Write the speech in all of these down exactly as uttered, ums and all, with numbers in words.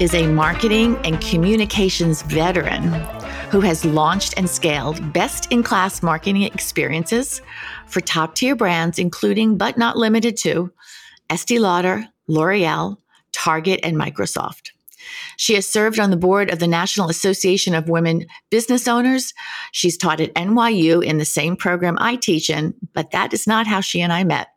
is a marketing and communications veteran who has launched and scaled best-in-class marketing experiences for top-tier brands, including but not limited to Estee Lauder, L'Oreal, Target, and Microsoft. She has served on the board of the National Association of Women Business Owners. She's taught at N Y U in the same program I teach in, but that is not how she and I met.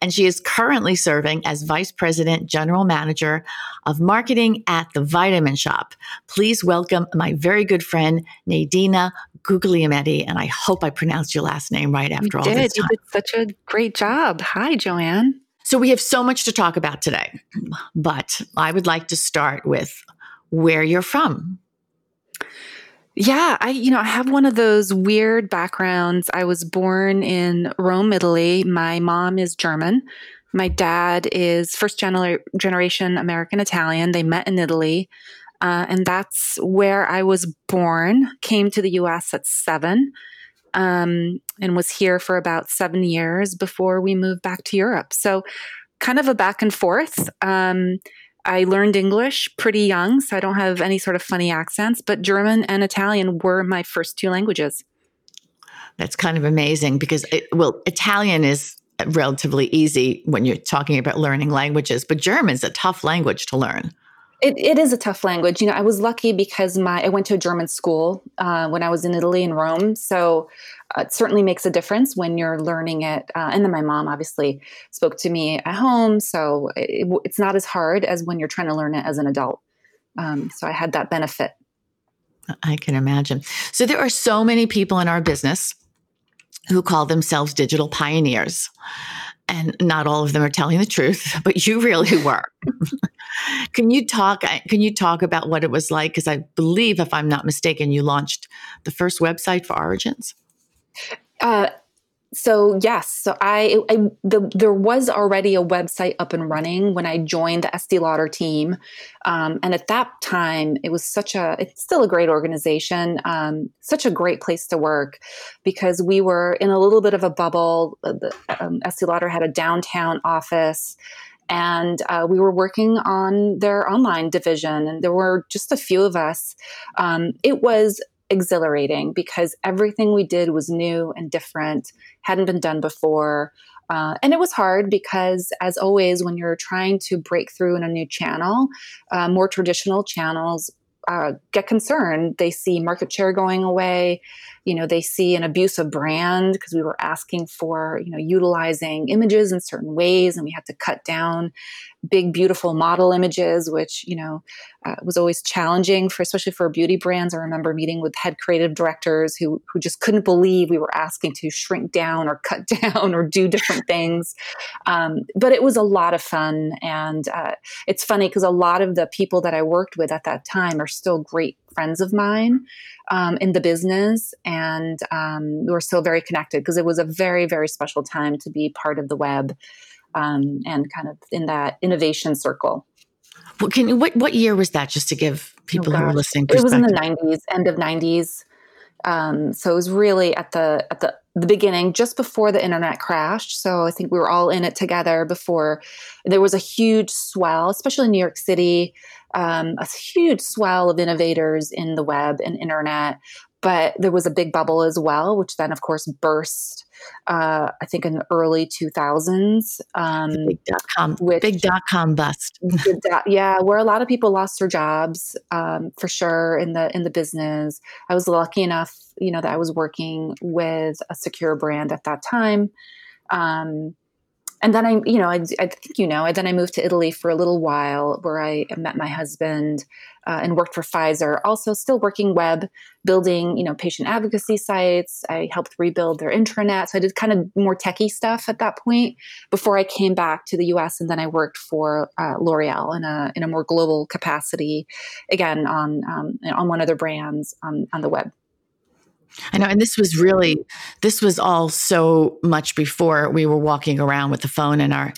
And she is currently serving as Vice President General Manager of Marketing at the Vitamin Shoppe. Please welcome my very good friend, Nadina Guglielmetti, and I hope I pronounced your last name right after you all did. This time. You did such a great job. Hi, Joanne. So we have so much to talk about today, but I would like to start with where you're from. Yeah, I you know, I have one of those weird backgrounds. I was born in Rome, Italy. My mom is German. My dad is first gener- generation American Italian. They met in Italy. Uh, and that's where I was born. Came to the U S at seven um, and was here for about seven years before we moved back to Europe. So kind of a back and forth. Um I learned English pretty young, so I don't have any sort of funny accents, but German and Italian were my first two languages. That's kind of amazing because, it, well, Italian is relatively easy when you're talking about learning languages, but German's a tough language to learn. It, it is a tough language. You know, I was lucky because my I went to a German school uh, when I was in Italy and Rome, so uh, it certainly makes a difference when you're learning it. Uh, and then my mom obviously spoke to me at home, so it, it's not as hard as when you're trying to learn it as an adult. Um, so I had that benefit. I can imagine. So there are so many people in our business who call themselves digital pioneers. And not all of them are telling the truth, but you really were. Can you talk? Can you talk about what it was like? Because I believe, if I'm not mistaken, you launched the first website for Origins. Uh, so yes, so I, I the, there was already a website up and running when I joined the Estee Lauder team, um, and at that time, it was such a. It's still a great organization, um, such a great place to work, because we were in a little bit of a bubble. The, um, Estee Lauder had a downtown office. And uh, we were working on their online division, and there were just a few of us. Um, it was exhilarating because everything we did was new and different, hadn't been done before. Uh, and it was hard because, as always, when you're trying to break through in a new channel, uh, more traditional channels uh, get concerned. They see market share going away. You know, they see an abuse of brand because we were asking for, you know, utilizing images in certain ways, and we had to cut down big, beautiful model images, which, you know, uh, was always challenging for, especially for beauty brands. I remember meeting with head creative directors who, who just couldn't believe we were asking to shrink down or cut down or do different things. Um, but it was a lot of fun. And uh, it's funny because a lot of the people that I worked with at that time are still great friends of mine um, in the business. And um, we were still very connected because it was a very, very special time to be part of the web um, and kind of in that innovation circle. Well, can, what, what year was that, just to give people oh, who are listening perspective? It was in the nineties, end of nineties. Um, so it was really at the at the, the beginning, just before the internet crashed. So I think we were all in it together before. There was a huge swell, especially in New York City, um, a huge swell of innovators in the web and internet. But there was a big bubble as well, which then, of course, burst, uh, I think, in the early two thousands. Um, big dot-com, which, big dot-com bust. Yeah, where a lot of people lost their jobs, um, for sure, in the in the business. I was lucky enough, you know, that I was working with a secure brand at that time. Um, and then I, you know, I, I think, you know, and then I moved to Italy for a little while where I met my husband uh, and worked for Pfizer, also still working web, building, you know, patient advocacy sites. I helped rebuild their intranet. So I did kind of more techie stuff at that point before I came back to the U S. And then I worked for uh, L'Oreal in a in a more global capacity, again, on um, on one of their brands on, on the web. I know. And this was really, this was all so much before we were walking around with the phone and our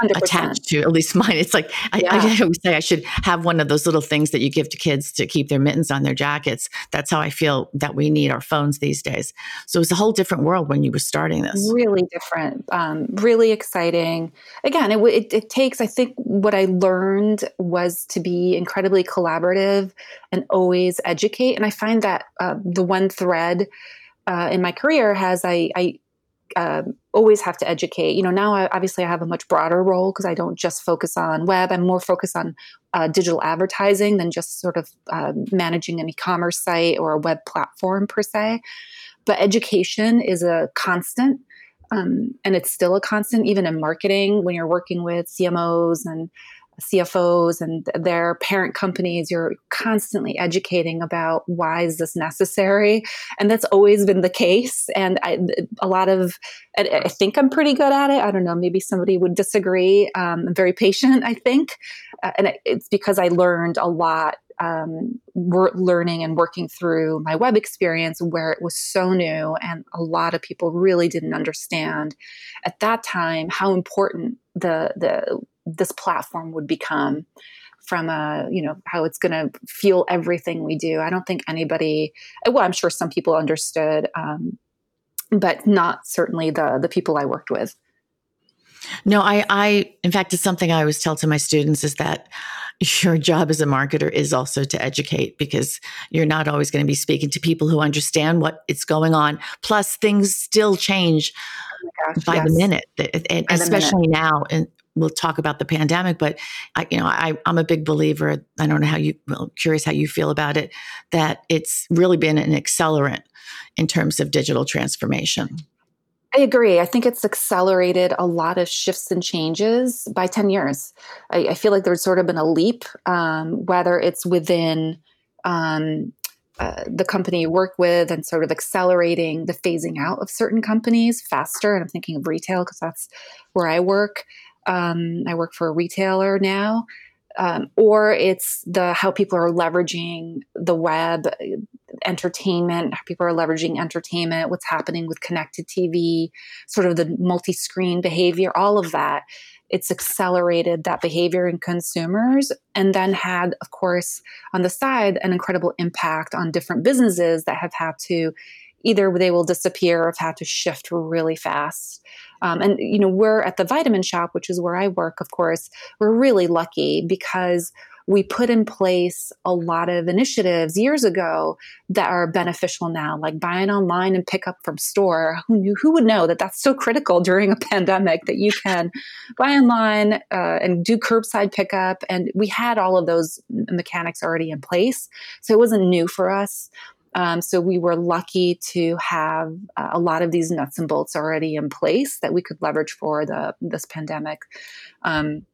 one hundred percent attached to, at least mine. It's like, I, yeah. I, I always say I should have one of those little things that you give to kids to keep their mittens on their jackets. That's how I feel that we need our phones these days. So it was a whole different world when you were starting this. Really different, um, really exciting. Again, it, it, it takes, I think what I learned was to be incredibly collaborative and always educate. And I find that uh, the one thread uh, in my career has I, I Uh, always have to educate. You know, now I, obviously I have a much broader role because I don't just focus on web. I'm more focused on uh, digital advertising than just sort of uh, managing an e-commerce site or a web platform per se. But education is a constant, um, and it's still a constant, even in marketing when you're working with C M Os and C F Os and their parent companies. You're constantly educating about why is this necessary, and that's always been the case. And I, a lot of, I, I think I'm pretty good at it. I don't know. Maybe somebody would disagree. Um, I'm very patient, I think, uh, and it, it's because I learned a lot. Um, we're learning and working through my web experience where it was so new and a lot of people really didn't understand at that time how important the the this platform would become from a, you know, how it's going to fuel everything we do. I don't think anybody, well, I'm sure some people understood, um, but not certainly the, the people I worked with. No, I, I, in fact, it's something I always tell to my students is that your job as a marketer is also to educate, because you're not always going to be speaking to people who understand what is going on. Plus things still change oh my gosh, by yes. the minute, and by especially the minute. now. And we'll talk about the pandemic, but I, you know, I, I'm a big believer. I don't know how you, well, curious how you feel about it, that it's really been an accelerant in terms of digital transformation. I agree. I think it's accelerated a lot of shifts and changes by ten years. I, I feel like there's sort of been a leap, um, whether it's within um, uh, the company you work with and sort of accelerating the phasing out of certain companies faster. And I'm thinking of retail because that's where I work. Um, I work for a retailer now, um, or it's the how people are leveraging the web, entertainment, how people are leveraging entertainment, what's happening with connected T V, sort of the multi-screen behavior, all of that. It's accelerated that behavior in consumers, and then had, of course, on the side, an incredible impact on different businesses that have had to either they will disappear or have had to shift really fast. Um, and, you know, we're at the Vitamin Shoppe, which is where I work, of course, we're really lucky because we put in place a lot of initiatives years ago that are beneficial now, like buying online and pick up from store. Who knew, who would know that that's so critical during a pandemic, that you can buy online uh, and do curbside pickup. And we had all of those mechanics already in place. So it wasn't new for us. Um, so we were lucky to have uh, a lot of these nuts and bolts already in place that we could leverage for the this pandemic. Um,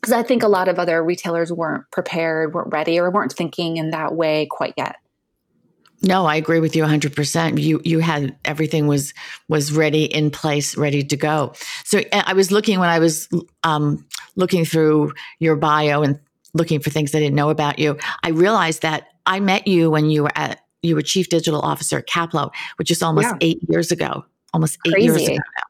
because I think a lot of other retailers weren't prepared, weren't ready, or weren't thinking in that way quite yet. No, I agree with you one hundred percent. You you had everything was was ready in place, ready to go. So I was looking when I was um, looking through your bio and looking for things I didn't know about you. I realized that I met you when you were at You were chief digital officer at Kaplow, which is almost yeah. eight years ago. Almost eight Crazy. years ago now.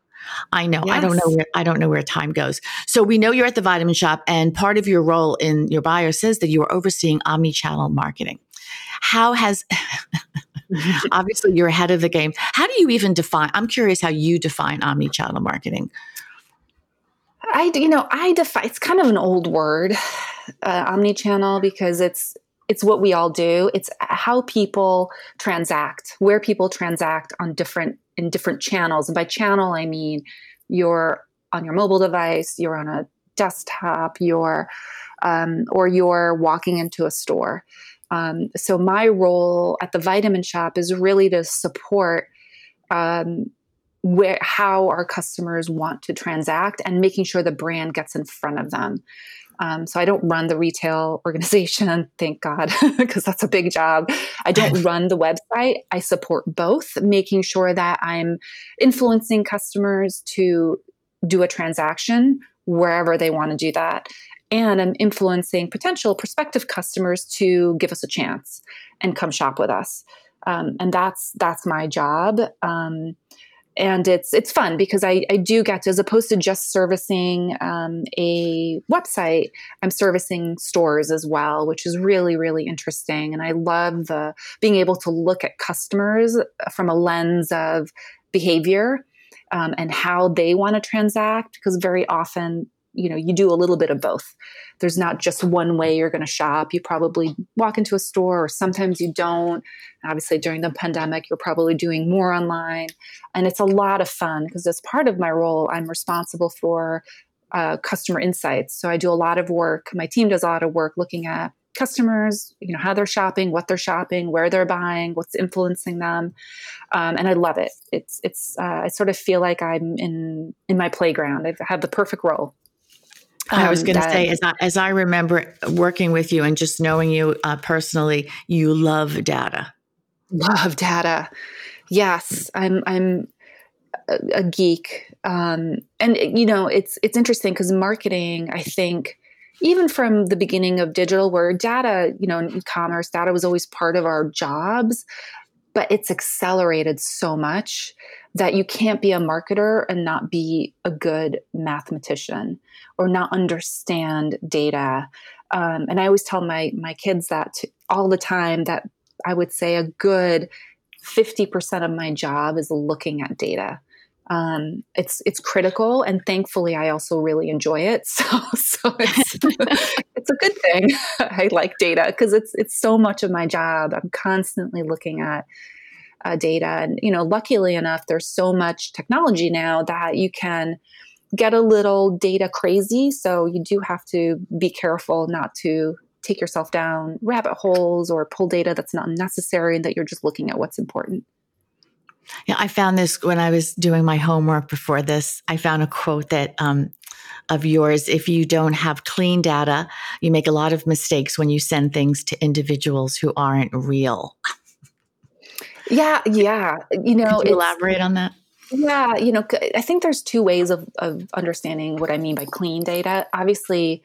I know. Yes. I don't know. Where, I don't know where time goes. So we know you're at the Vitamin Shoppe, and part of your role in your bio says that you are overseeing omnichannel marketing. How has obviously you're ahead of the game. How do you even define? I'm curious how you define omnichannel marketing. I you know I define. It's kind of an old word, uh, omnichannel, because it's. It's what we all do. It's how people transact, where people transact on different in different channels. And by channel, I mean you're on your mobile device, you're on a desktop, you're um, or you're walking into a store. Um, so my role at the Vitamin Shoppe is really to support um, where, how our customers want to transact and making sure the brand gets in front of them. Um, so I don't run the retail organization, thank God, because that's a big job. I don't run the website. I support both, making sure that I'm influencing customers to do a transaction wherever they want to do that. And I'm influencing potential prospective customers to give us a chance and come shop with us. Um, and that's that's my job. Um, and it's it's fun because I, I do get to, as opposed to just servicing um, a website, I'm servicing stores as well, which is really, really interesting. And I love the, being able to look at customers from a lens of behavior um, and how they want to transact, because very often, you know, you do a little bit of both. There's not just one way you're going to shop. You probably walk into a store, or sometimes you don't. Obviously, during the pandemic, you're probably doing more online. And it's a lot of fun because as part of my role, I'm responsible for uh, customer insights. So I do a lot of work. My team does a lot of work looking at customers, you know, how they're shopping, what they're shopping, where they're buying, what's influencing them. Um, and I love it. It's, it's, uh, I sort of feel like I'm in, in my playground. I've had the perfect role. Um, I was going to say, as I, as I remember working with you and just knowing you uh, personally, you love data. Love data. Yes, I'm I'm a, a geek. Um, and, you know, it's it's interesting because marketing, I think, even from the beginning of digital, where data, you know, in e-commerce, data was always part of our jobs, but it's accelerated so much that you can't be a marketer and not be a good mathematician or not understand data. Um, and I always tell my my kids that t- all the time, that I would say a good fifty percent of my job is looking at data. Um, it's it's critical, and thankfully, I also really enjoy it. So, so it's, it's a good thing. I like data because it's it's so much of my job. I'm constantly looking at uh, data, and you know, luckily enough, there's so much technology now that you can get a little data crazy. So you do have to be careful not to take yourself down rabbit holes or pull data that's not necessary, and that you're just looking at what's important. Yeah, I found this when I was doing my homework before this. I found a quote that um, of yours: if you don't have clean data, you make a lot of mistakes when you send things to individuals who aren't real. Yeah, yeah. You know, Could you elaborate on that? Yeah, you know, I think there's two ways of, of understanding what I mean by clean data. Obviously,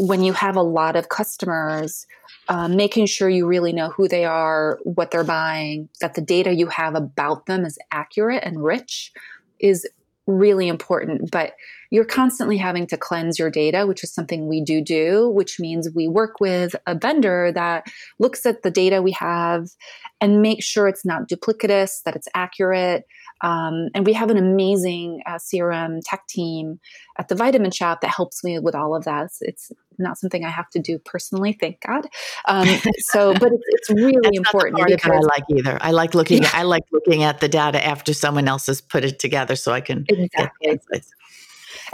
when you have a lot of customers, uh, making sure you really know who they are, what they're buying, that the data you have about them is accurate and rich is really important. But you're constantly having to cleanse your data, which is something we do do, which means we work with a vendor that looks at the data we have and make sure it's not duplicitous, that it's accurate. Um, and we have an amazing uh, C R M tech team at the Vitamin Shoppe that helps me with all of that. It's, it's not something I have to do personally, thank God. Um, so, but it's, it's really That's important. Not the part because, I like either. I like looking. Yeah. I like looking at the data after someone else has put it together, so I can exactly. Get the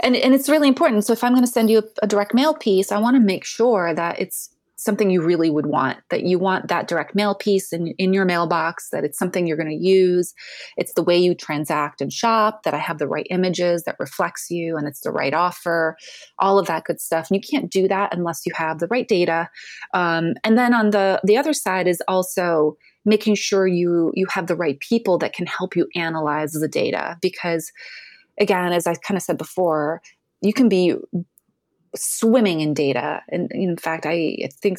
and and it's really important. So if I'm going to send you a, a direct mail piece, I want to make sure that it's something you really would want, that you want that direct mail piece in, in your mailbox, that it's something you're going to use. It's the way you transact and shop, that I have the right images that reflects you and it's the right offer, all of that good stuff. And you can't do that unless you have the right data. Um, and then on the, the other side is also making sure you, you have the right people that can help you analyze the data. Because again, as I kind of said before, you can be swimming in data. And in fact, I think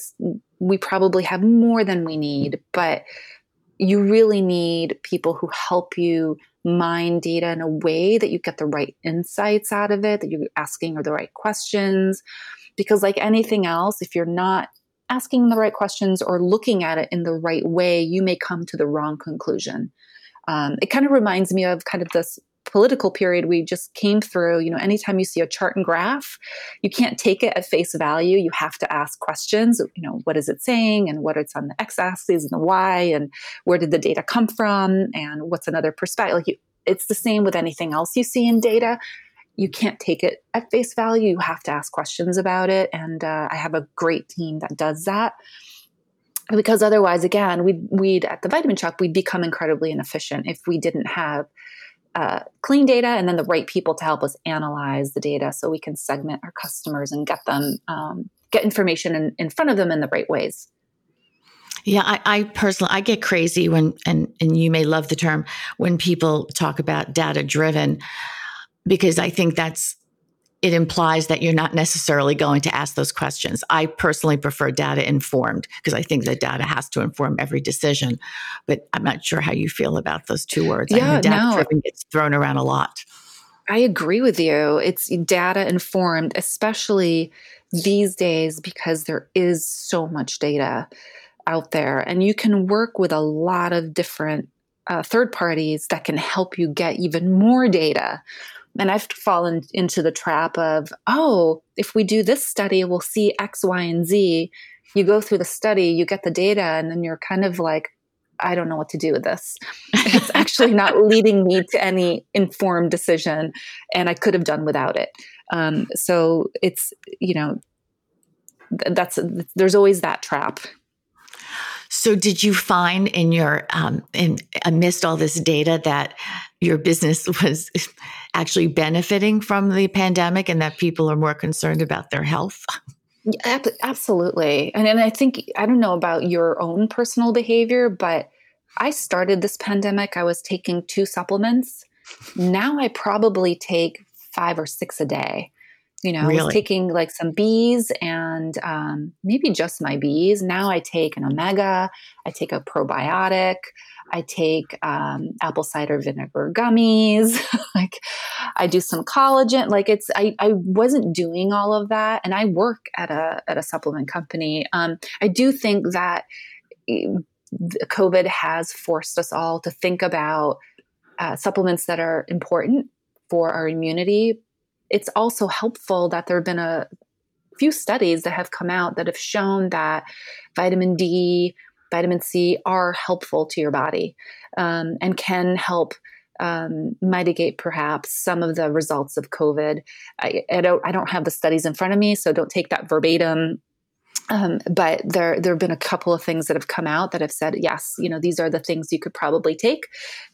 we probably have more than we need, but you really need people who help you mine data in a way that you get the right insights out of it, that you're asking the right questions. Because like anything else, if you're not asking the right questions or looking at it in the right way, you may come to the wrong conclusion. Um, it kind of reminds me of kind of this political period we just came through. You know, anytime you see a chart and graph, you can't take it at face value. You have to ask questions. You know, what is it saying, and what it's on the x-axis and the y, and where did the data come from, and what's another perspective? Like you, it's the same with anything else you see in data. You can't take it at face value. You have to ask questions about it, and uh, I have a great team that does that. Because otherwise, again, we'd we'd at the Vitamin Shoppe we'd become incredibly inefficient if we didn't have uh, clean data and then the right people to help us analyze the data so we can segment our customers and get them, um, get information in, in front of them in the right ways. Yeah, I, I personally, I get crazy when, and, and you may love the term, when people talk about data driven, because I think that's, it implies that you're not necessarily going to ask those questions. I personally prefer data informed because I think that data has to inform every decision, but I'm not sure how you feel about those two words. Yeah, I mean, data no. driven gets thrown around a lot. I agree with you. It's data informed, especially these days, because there is so much data out there and you can work with a lot of different uh, third parties that can help you get even more data. And I've fallen into the trap of, oh, if we do this study, we'll see X, Y, and Z. You go through the study, you get the data, and then you're kind of like, I don't know what to do with this. It's actually not leading me to any informed decision, and I could have done without it. Um, so it's, you know, that's there's always that trap. So did you find in your, um, in amidst all this data that your business was actually benefiting from the pandemic and that people are more concerned about their health? Absolutely. And, and I think, I don't know about your own personal behavior, but I started this pandemic, I was taking two supplements. Now I probably take five or six a day. You know, really? I was taking like some B's and um, maybe just my B's. Now I take an omega, I take a probiotic, I take um, apple cider vinegar gummies, like I do some collagen. Like it's, I, I wasn't doing all of that. And I work at a, at a supplement company. Um, I do think that COVID has forced us all to think about uh, supplements that are important for our immunity. It's also helpful that there have been a few studies that have come out that have shown that vitamin D, vitamin C are helpful to your body um, and can help um, mitigate perhaps some of the results of COVID. I, I don't I don't have the studies in front of me, so don't take that verbatim. Um, but there, there have been a couple of things that have come out that have said, yes, you know, these are the things you could probably take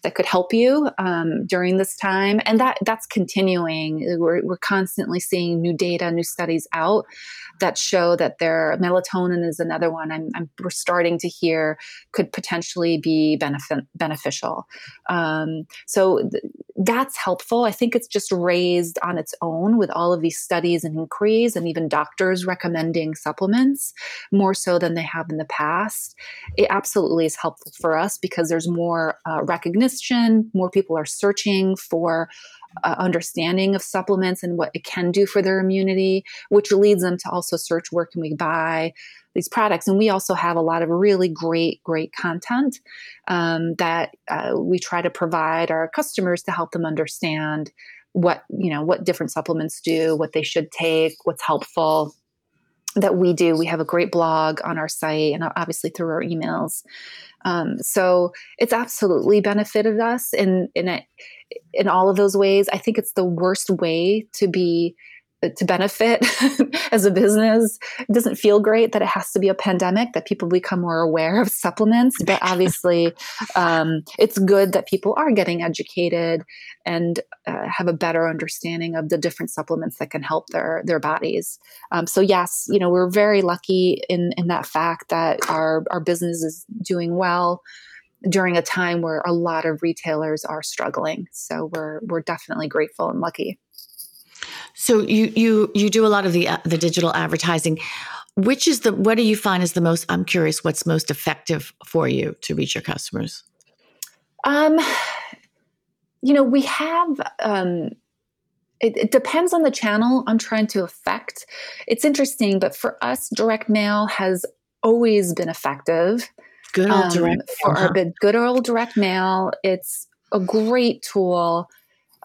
that could help you um, during this time. And that that's continuing. We're, we're constantly seeing new data, new studies out that show that their melatonin is another one I'm, I'm we're starting to hear could potentially be benefit, beneficial. Um, so th- that's helpful. I think it's just raised on its own with all of these studies and inquiries and even doctors recommending supplements, more so than they have in the past. It absolutely is helpful for us because there's more uh, recognition, more people are searching for uh, understanding of supplements and what it can do for their immunity, which leads them to also search where can we buy these products. And we also have a lot of really great, great content um, that uh, we try to provide our customers to help them understand what, you know, what different supplements do, what they should take, what's helpful that we do. We have a great blog on our site and obviously through our emails. Um, so it's absolutely benefited us in, in, it, in all of those ways. I think it's the worst way to be, to benefit as a business. It doesn't feel great that it has to be a pandemic, that people become more aware of supplements, but obviously um, it's good that people are getting educated and uh, have a better understanding of the different supplements that can help their, their bodies. Um, so yes, you know, we're very lucky in, in that fact that our, our business is doing well during a time where a lot of retailers are struggling. So we're, we're definitely grateful and lucky. So you you you do a lot of the uh, the digital advertising. Which is the what do you find is the most? I'm curious. What's most effective for you to reach your customers? Um, you know, we have. Um, it, it depends on the channel I'm trying to affect. It's interesting, but for us, direct mail has always been effective. Good old um, direct for uh-huh. our good old direct mail. It's a great tool.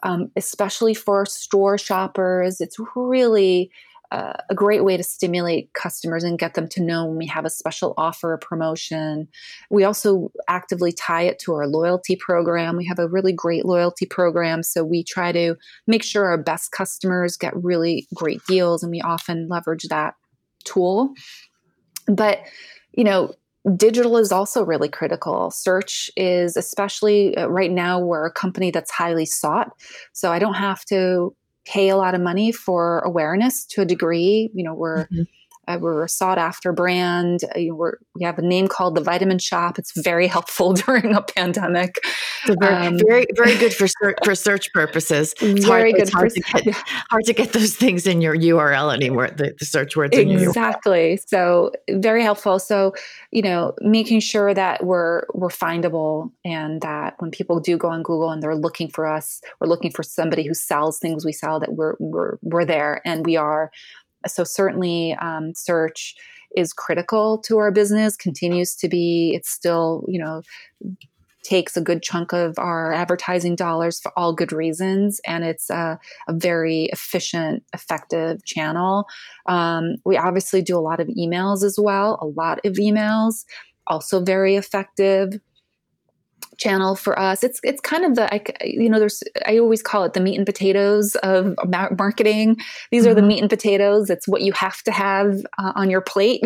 Um, especially for store shoppers, it's really uh, a great way to stimulate customers and get them to know when we have a special offer or promotion. We also actively tie it to our loyalty program. We have a really great loyalty program, so we try to make sure our best customers get really great deals, and we often leverage that tool. But, you know, Digital is also really critical. Search is, especially right now, we're a company that's highly sought. So I don't have to pay a lot of money for awareness to a degree. You know, we're mm-hmm. uh, we're a sought after brand. Uh, you know, we're, we have a name called the Vitamin Shoppe. It's very helpful during a pandemic. So very, um, very, very good for search, for search purposes. It's very hard, good it's hard, for, to get, hard to get those things in your U R L anymore. The, the search words in your U R L. Exactly. So very helpful. So you know, making sure that we're we're findable, and that when people do go on Google and they're looking for us, or looking for somebody who sells things we sell, that we're we're we're there, and we are. So certainly um, search is critical to our business, continues to be. It's still, you know, takes a good chunk of our advertising dollars for all good reasons. And it's a, a very efficient, effective channel. Um, we obviously do a lot of emails as well, a lot of emails, also very effective channel for us. It's it's kind of the, I, you know, there's, I always call it the meat and potatoes of marketing. These mm-hmm. are the meat and potatoes. It's what you have to have uh, on your plate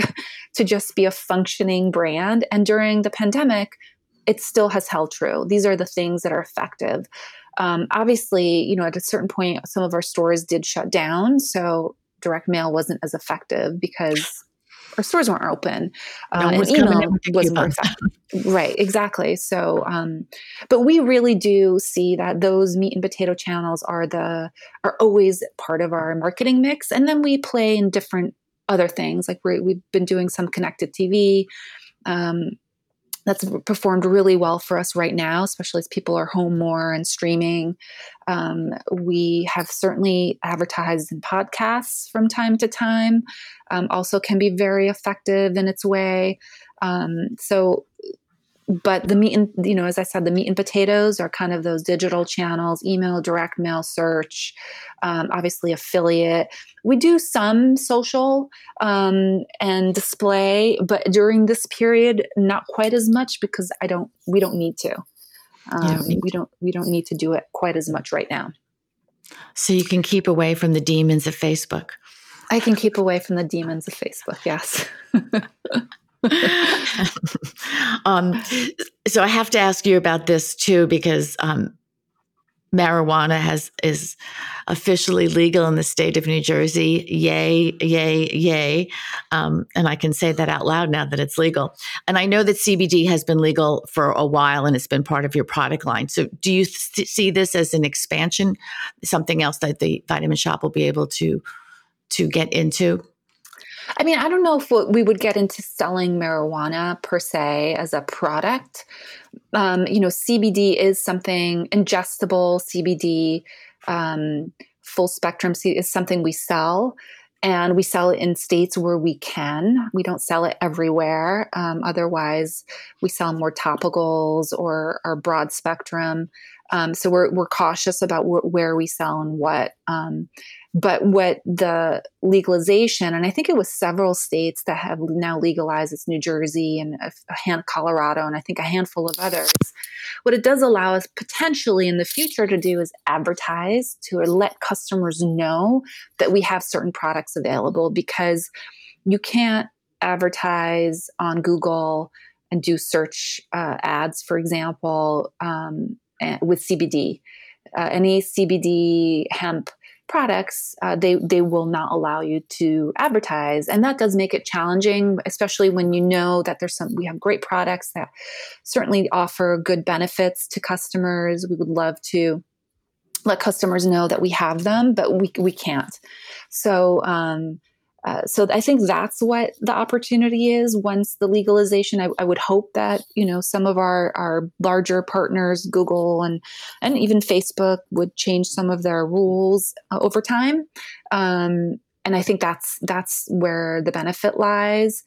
to just be a functioning brand. And during the pandemic, it still has held true. These are the things that are effective. Um, obviously, you know, at a certain point, some of our stores did shut down. So direct mail wasn't as effective because our stores weren't open. No um, was and email was more effective. Right, exactly. So, um, but we really do see that those meat and potato channels are the are always part of our marketing mix. And then we play in different other things. Like we're, we've been doing some connected T V, um, that's performed really well for us right now, especially as people are home more and streaming. Um, we have certainly advertised in podcasts from time to time, um, also can be very effective in its way. Um, so, but the meat and, you know, as I said, the meat and potatoes are kind of those digital channels, email, direct mail, search, um, obviously affiliate. We do some social um, and display, but during this period, not quite as much because I don't, we don't need to, um, don't need we don't, we don't need to do it quite as much right now. So you can keep away from the demons of Facebook. I can keep away from the demons of Facebook. Yes. um, so I have to ask you about this too, because um, marijuana has is officially legal in the state of New Jersey. Yay, yay, yay. Um, and I can say that out loud now that it's legal. And I know that C B D has been legal for a while and it's been part of your product line. So do you th- see this as an expansion, something else that the Vitamin Shoppe will be able to to get into? I mean, I don't know if we would get into selling marijuana per se as a product. Um, you know, C B D is something ingestible. C B D, um, full spectrum is something we sell, and we sell it in states where we can. We don't sell it everywhere. Um, otherwise, we sell more topicals or, or broad spectrum. Um, so we're we're cautious about wh- where we sell and what. Um, but what the legalization, and I think it was several states that have now legalized, it's New Jersey and a, a hand Colorado, and I think a handful of others. What it does allow us potentially in the future to do is advertise, to let customers know that we have certain products available, because you can't advertise on Google and do search uh, ads, for example, um, with C B D. Uh, any C B D hemp products, uh, they they will not allow you to advertise, and that does make it challenging, especially when you know that there's some. We have great products that certainly offer good benefits to customers. We would love to let customers know that we have them, but we we can't. So um, uh, so I think that's what the opportunity is once the legalization. I, I would hope that, you know, some of our our larger partners, Google and and even Facebook, would change some of their rules uh, over time. Um, and I think that's that's where the benefit lies,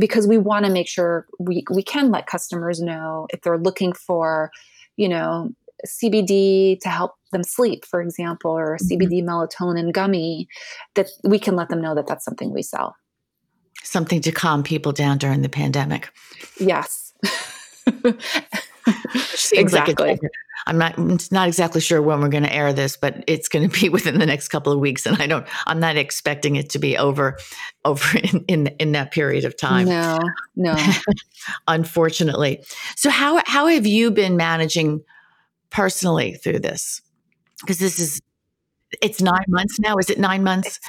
because we want to make sure we we can let customers know if they're looking for, you know, C B D to help them sleep, for example, or a C B D melatonin gummy, that we can let them know that that's something we sell. Something to calm people down during the pandemic. Yes. Seems exactly. Like I'm not I'm not exactly sure when we're going to air this, but it's going to be within the next couple of weeks, and I don't I'm not expecting it to be over over in in, in that period of time. No, no, unfortunately. So how how have you been managing personally through this? Because this is it's nine months now. Is it nine months?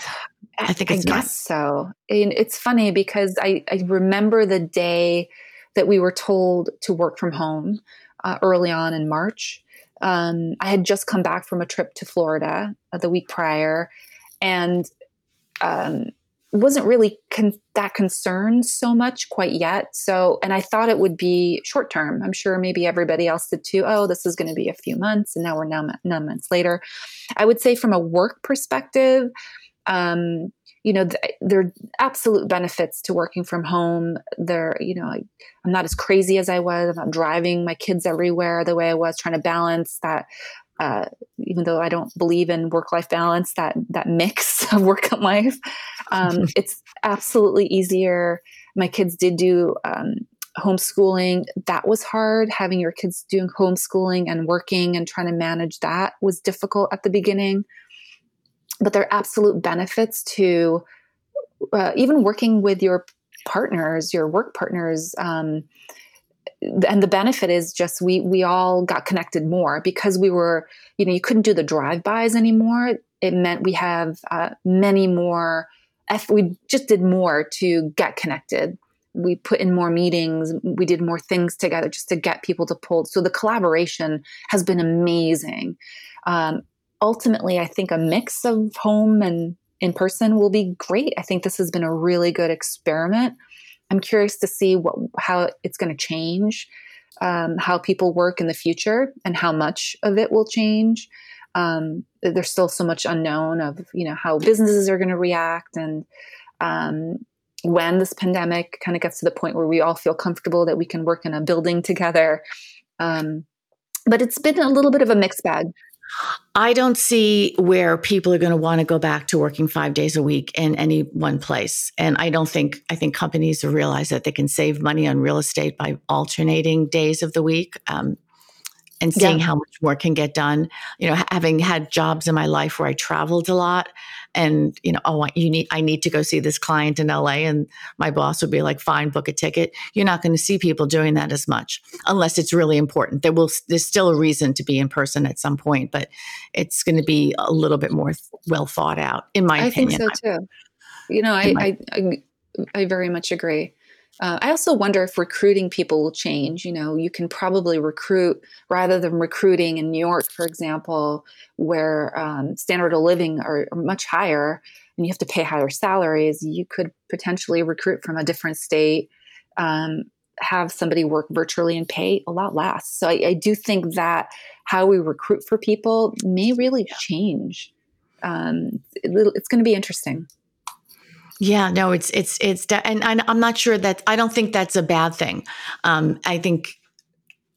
It's, I think it's I guess so. And it's funny because I, I remember the day that we were told to work from home uh, early on in March. Um, I had just come back from a trip to Florida uh, the week prior, and um, wasn't really con- that concerned so much quite yet. So, and I thought it would be short term. I'm sure maybe everybody else did too. Oh, this is going to be a few months, and now we're nine, nine months later. I would say from a work perspective, um, you know, th- there are absolute benefits to working from home. There, you know, I, I'm not as crazy as I was. I'm not driving my kids everywhere the way I was, trying to balance that. Uh, even though I don't believe in work-life balance, that that mix of work and life, um, it's absolutely easier. My kids did do um, homeschooling. That was hard. Having your kids doing homeschooling and working and trying to manage that was difficult at the beginning. But there are absolute benefits to uh, even working with your partners, your work partners. Um, and the benefit is just we we all got connected more because we were, you know, you couldn't do the drive-bys anymore. It meant we have uh, many more, we just did more to get connected. We put in more meetings. We did more things together just to get people to pull. So the collaboration has been amazing. Um Ultimately, I think a mix of home and in person will be great. I think this has been a really good experiment. I'm curious to see what how it's going to change, um, how people work in the future, and how much of it will change. Um, there's still so much unknown of you know how businesses are going to react, and um, when this pandemic kind of gets to the point where we all feel comfortable that we can work in a building together. Um, but it's been a little bit of a mixed bag. I don't see where people are going to want to go back to working five days a week in any one place. And I don't think, I think companies have realized that they can save money on real estate by alternating days of the week um, and seeing yeah. how much more can get done. You know, having had jobs in my life where I traveled a lot and, you know, oh, you need, I need to go see this client in L A, and my boss would be like, fine, book a ticket. You're not going to see people doing that as much unless it's really important. There will, there's still a reason to be in person at some point, but it's going to be a little bit more well thought out, in my I opinion. I think so too. You know, I, my- I, I, I very much agree. Uh, I also wonder if recruiting people will change. You know, you can probably recruit rather than recruiting in New York, for example, where um, standard of living are much higher and you have to pay higher salaries. You could potentially recruit from a different state, um, have somebody work virtually and pay a lot less. So I, I do think that how we recruit for people may really change. Um, it, it's going to be interesting. Yeah, no, it's, it's, it's, and I'm not sure that, I don't think that's a bad thing. Um, I think,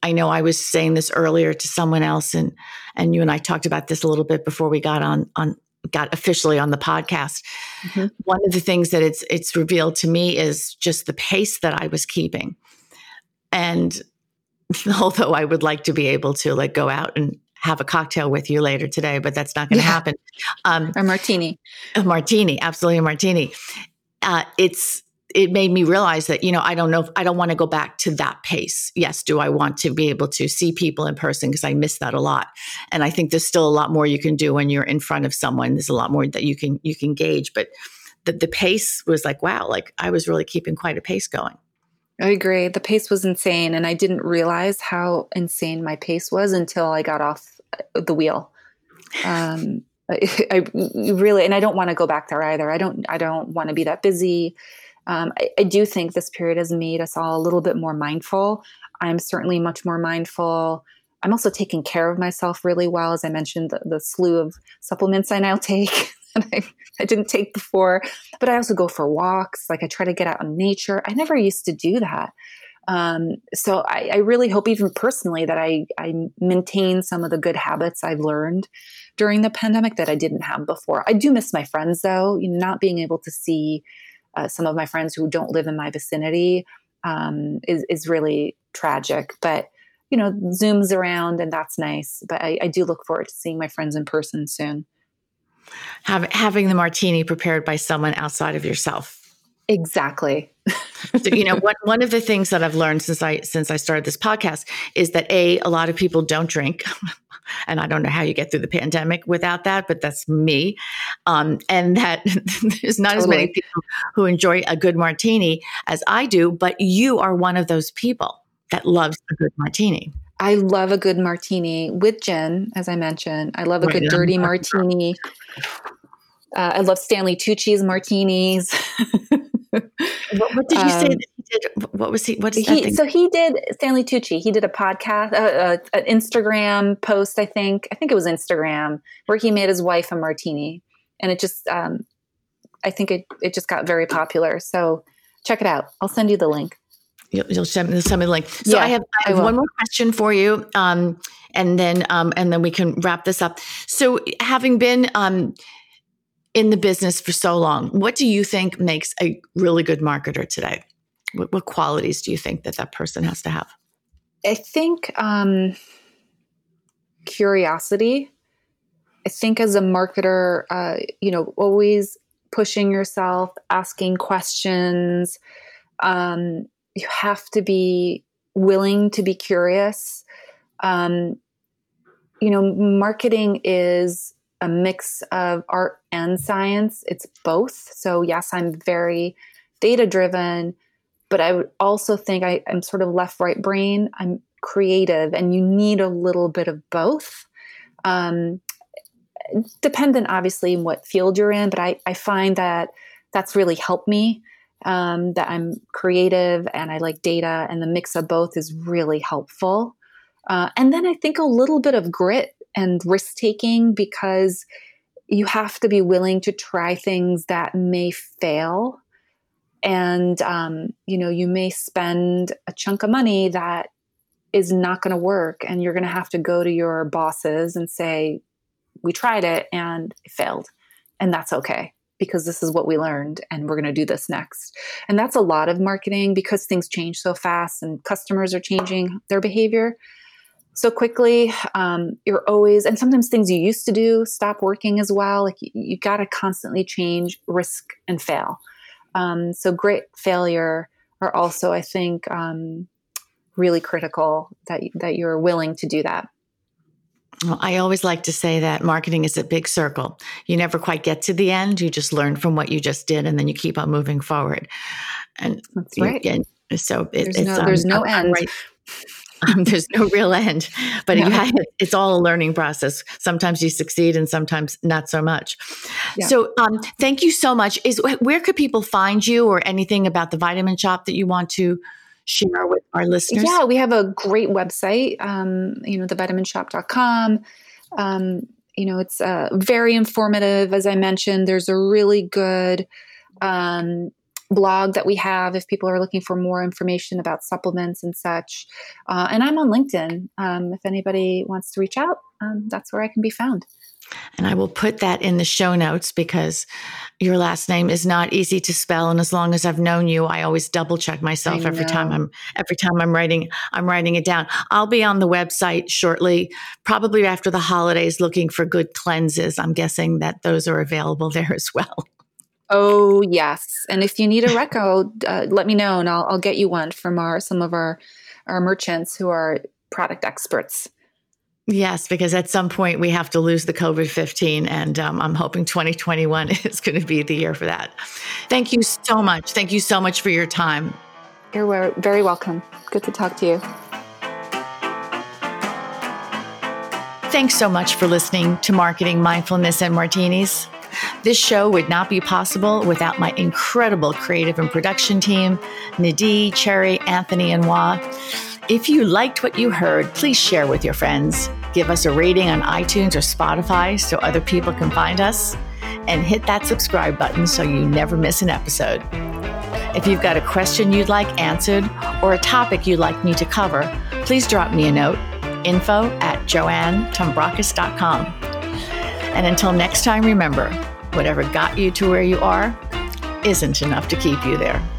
I know I was saying this earlier to someone else, and, and you and I talked about this a little bit before we got on, on, got officially on the podcast. Mm-hmm. One of the things that it's, it's revealed to me is just the pace that I was keeping. And although I would like to be able to like go out and have a cocktail with you later today, but that's not going to yeah. happen. Um, a martini. A martini, absolutely a martini. Uh, it's it made me realize that, you know, I don't know, if, I don't want to go back to that pace. Yes, do I want to be able to see people in person? Because I miss that a lot. And I think there's still a lot more you can do when you're in front of someone. There's a lot more that you can you can gauge. But the, the pace was like, wow, like I was really keeping quite a pace going. I agree. The pace was insane. And I didn't realize how insane my pace was until I got off the wheel. Um, I, I really, and I don't want to go back there either. I don't, I don't want to be that busy. Um, I, I do think this period has made us all a little bit more mindful. I'm certainly much more mindful. I'm also taking care of myself really well. As I mentioned, the, the slew of supplements I now take that I, I didn't take before, but I also go for walks. Like I try to get out in nature. I never used to do that. Um, so I, I really hope even personally that I, I maintain some of the good habits I've learned during the pandemic that I didn't have before. I do miss my friends though, you know, not being able to see uh, some of my friends who don't live in my vicinity um, is, is really tragic, but you know, Zooms around, and that's nice. But I, I do look forward to seeing my friends in person soon. Have, having the martini prepared by someone outside of yourself. Exactly. So, you know, one, one of the things that I've learned since I since I started this podcast is that a a lot of people don't drink, and I don't know how you get through the pandemic without that, but that's me. Um, and that there's not totally. as many people who enjoy a good martini as I do, but you are one of those people that loves a good martini. I love a good martini with gin, as I mentioned. I love a right. good dirty martini. Uh, I love Stanley Tucci's martinis. What, what did you um, say that he did? What was he? What is that he, thing? So he did Stanley Tucci. He did a podcast, uh, uh, an Instagram post. I think I think it was Instagram, where he made his wife a martini, and it just um, I think it it just got very popular. So check it out. I'll send you the link. You'll, you'll send me the link. So yeah, I have, I have I one more question for you, um, and then um, and then we can wrap this up. So having been um, in the business for so long, what do you think makes a really good marketer today? What, what qualities do you think that that person has to have? I think um, curiosity. I think as a marketer, uh, you know, always pushing yourself, asking questions. Um, you have to be willing to be curious. Um, you know, marketing is a mix of art and science. It's both. So yes, I'm very data driven, but I would also think I, I'm sort of left, right brain. I'm creative, and you need a little bit of both. Um, dependent obviously on what field you're in, but I, I find that that's really helped me, um, that I'm creative and I like data, and the mix of both is really helpful. Uh, and then I think a little bit of grit and risk-taking, because you have to be willing to try things that may fail. And, um, you know, you may spend a chunk of money that is not going to work, and you're going to have to go to your bosses and say, we tried it and it failed. And that's okay, because this is what we learned, and we're going to do this next. And that's a lot of marketing, because things change so fast and customers are changing their behavior so quickly. Um, you're always, and sometimes things you used to do stop working as well. Like you, you got to constantly change, risk, and fail. Um, so grit, failure are also, I think, um, really critical that that you're willing to do that. Well, I always like to say that marketing is a big circle. You never quite get to the end. You just learn from what you just did, and then you keep on moving forward. And that's right. You, and so it, there's it's no, there's um, no I'm, end. Right. Um, there's no real end, but no. you have, it's all a learning process. Sometimes you succeed and sometimes not so much. Yeah. So um, thank you so much. Is Where could people find you, or anything about the Vitamin Shoppe that you want to share with our listeners? Yeah, we have a great website, um, you know, the vitamin shoppe dot com. Um, you know, it's uh, very informative. As I mentioned, there's a really good um blog that we have if people are looking for more information about supplements and such. Uh, and I'm on LinkedIn. Um, if anybody wants to reach out, um, that's where I can be found. And I will put that in the show notes, because your last name is not easy to spell. And as long as I've known you, I always double check myself every time I'm every time I'm writing I'm writing it down. I'll be on the website shortly, probably after the holidays, looking for good cleanses. I'm guessing that those are available there as well. Oh, yes. And if you need a reco, uh, let me know, and I'll, I'll get you one from our some of our, our merchants who are product experts. Yes, because at some point we have to lose the COVID fifteen, and um, I'm hoping twenty twenty-one is going to be the year for that. Thank you so much. Thank you so much for your time. You're very welcome. Good to talk to you. Thanks so much for listening to Marketing, Mindfulness, and Martinis. This show would not be possible without my incredible creative and production team, Nadine, Cherry, Anthony, and Wah. If you liked what you heard, please share with your friends. Give us a rating on iTunes or Spotify so other people can find us. And hit that subscribe button so you never miss an episode. If you've got a question you'd like answered, or a topic you'd like me to cover, please drop me a note, info at joanne tombrakis dot com. And until next time, remember, whatever got you to where you are isn't enough to keep you there.